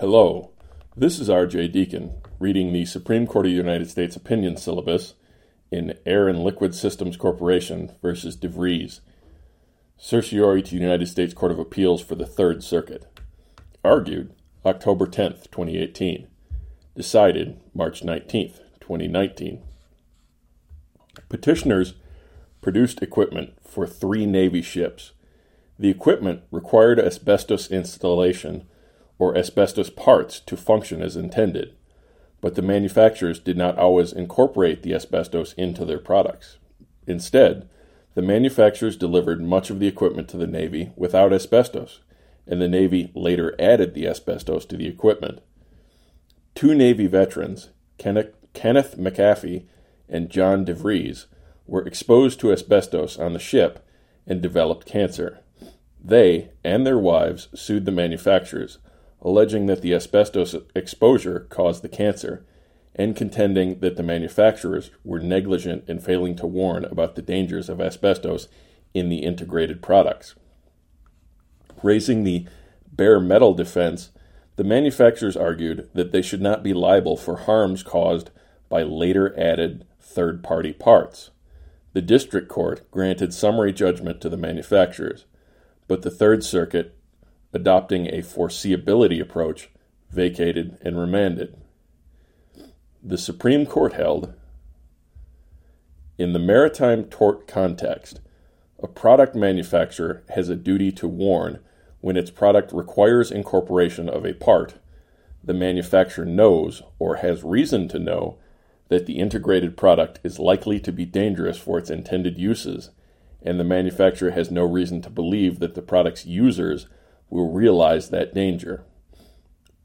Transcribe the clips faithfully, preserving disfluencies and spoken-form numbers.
Hello, this is R J Deacon, reading the Supreme Court of the United States opinion syllabus in Air and Liquid Systems Corporation versus DeVries, certiorari to the United States Court of Appeals for the Third Circuit. Argued, October tenth, twenty eighteen. Decided, March nineteenth, twenty nineteen. Petitioners produced equipment for three Navy ships. The equipment required asbestos installation or asbestos parts to function as intended, but the manufacturers did not always incorporate the asbestos into their products. Instead, the manufacturers delivered much of the equipment to the Navy without asbestos, and the Navy later added the asbestos to the equipment. Two Navy veterans, Kenneth McAfee and John DeVries, were exposed to asbestos on the ship and developed cancer. They and their wives sued the manufacturers, alleging that the asbestos exposure caused the cancer, and contending that the manufacturers were negligent in failing to warn about the dangers of asbestos in the integrated products. Raising the bare metal defense, the manufacturers argued that they should not be liable for harms caused by later added third-party parts. The district court granted summary judgment to the manufacturers, but the Third Circuit, adopting a foreseeability approach, vacated and remanded. The Supreme Court held, in the maritime tort context, a product manufacturer has a duty to warn when its product requires incorporation of a part. The manufacturer knows, or has reason to know, that the integrated product is likely to be dangerous for its intended uses, and the manufacturer has no reason to believe that the product's users will realize that danger.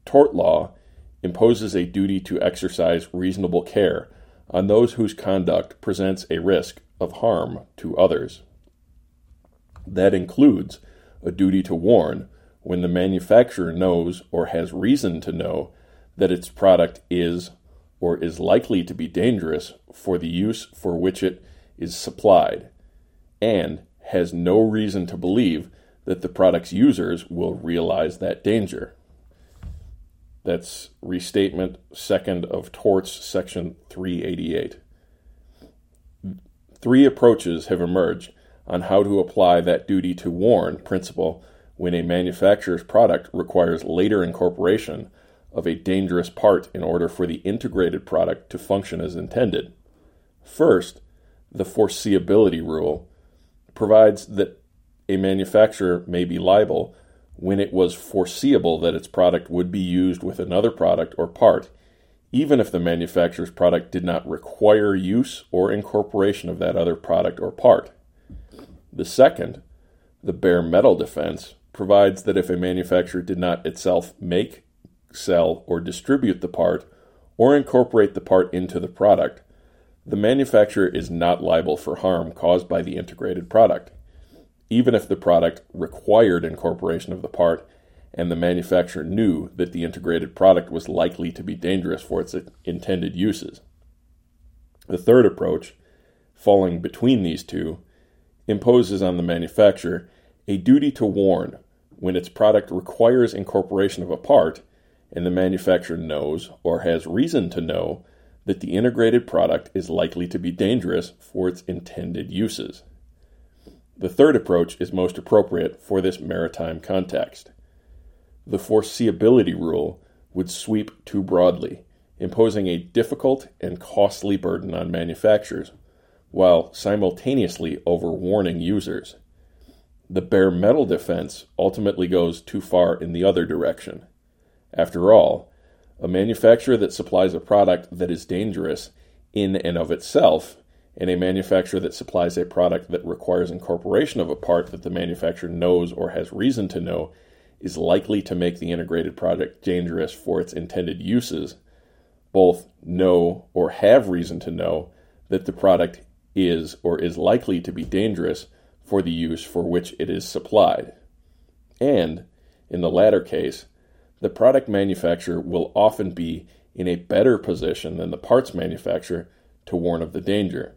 Tort law imposes a duty to exercise reasonable care on those whose conduct presents a risk of harm to others. That includes a duty to warn when the manufacturer knows or has reason to know that its product is or is likely to be dangerous for the use for which it is supplied, and has no reason to believe that the product's users will realize that danger. That's Restatement second of Torts, Section three eighty-eight. Three approaches have emerged on how to apply that duty to warn principle when a manufacturer's product requires later incorporation of a dangerous part in order for the integrated product to function as intended. First, the foreseeability rule provides that a manufacturer may be liable when it was foreseeable that its product would be used with another product or part, even if the manufacturer's product did not require use or incorporation of that other product or part. The second, the bare metal defense, provides that if a manufacturer did not itself make, sell, or distribute the part, or incorporate the part into the product, the manufacturer is not liable for harm caused by the integrated product, even if the product required incorporation of the part and the manufacturer knew that the integrated product was likely to be dangerous for its intended uses. The third approach, falling between these two, imposes on the manufacturer a duty to warn when its product requires incorporation of a part and the manufacturer knows or has reason to know that the integrated product is likely to be dangerous for its intended uses. The third approach is most appropriate for this maritime context. The foreseeability rule would sweep too broadly, imposing a difficult and costly burden on manufacturers, while simultaneously overwarning users. The bare metal defense ultimately goes too far in the other direction. After all, a manufacturer that supplies a product that is dangerous in and of itself, and a manufacturer that supplies a product that requires incorporation of a part that the manufacturer knows or has reason to know is likely to make the integrated product dangerous for its intended uses, both know or have reason to know that the product is or is likely to be dangerous for the use for which it is supplied. And, in the latter case, the product manufacturer will often be in a better position than the parts manufacturer to warn of the danger,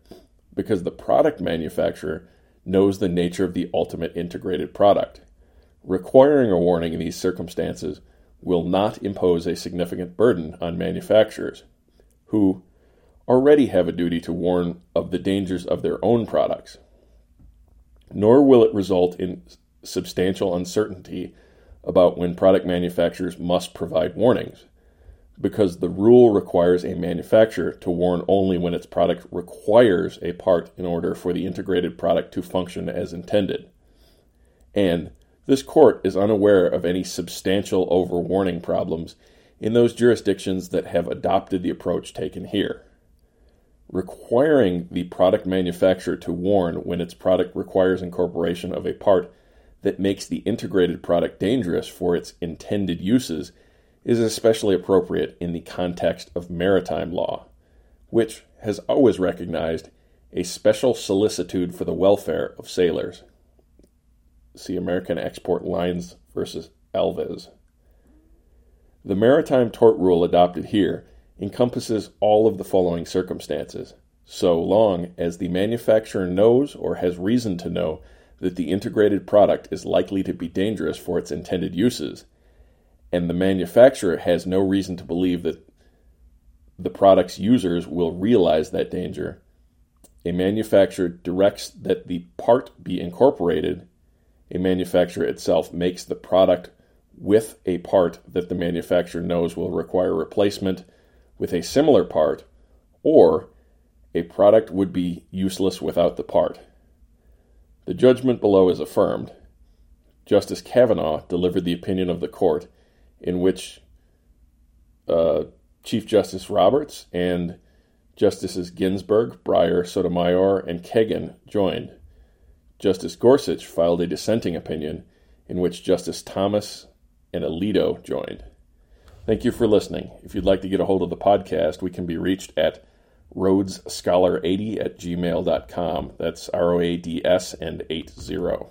because the product manufacturer knows the nature of the ultimate integrated product. Requiring a warning in these circumstances will not impose a significant burden on manufacturers, who already have a duty to warn of the dangers of their own products, nor will it result in substantial uncertainty about when product manufacturers must provide warnings, because the rule requires a manufacturer to warn only when its product requires a part in order for the integrated product to function as intended. And this court is unaware of any substantial overwarning problems in those jurisdictions that have adopted the approach taken here. Requiring the product manufacturer to warn when its product requires incorporation of a part that makes the integrated product dangerous for its intended uses is especially appropriate in the context of maritime law, which has always recognized a special solicitude for the welfare of sailors. See American Export Lines versus Alvis. The maritime tort rule adopted here encompasses all of the following circumstances, so long as the manufacturer knows or has reason to know that the integrated product is likely to be dangerous for its intended uses, and the manufacturer has no reason to believe that the product's users will realize that danger, a manufacturer directs that the part be incorporated, a manufacturer itself makes the product with a part that the manufacturer knows will require replacement with a similar part, or a product would be useless without the part. The judgment below is affirmed. Justice Kavanaugh delivered the opinion of the court in which uh, Chief Justice Roberts and Justices Ginsburg, Breyer, Sotomayor, and Kagan joined. Justice Gorsuch filed a dissenting opinion in which Justice Thomas and Alito joined. Thank you for listening. If you'd like to get a hold of the podcast, we can be reached at Rhodes Scholar eighty at gmail dot com. That's R O A D S and eight zero.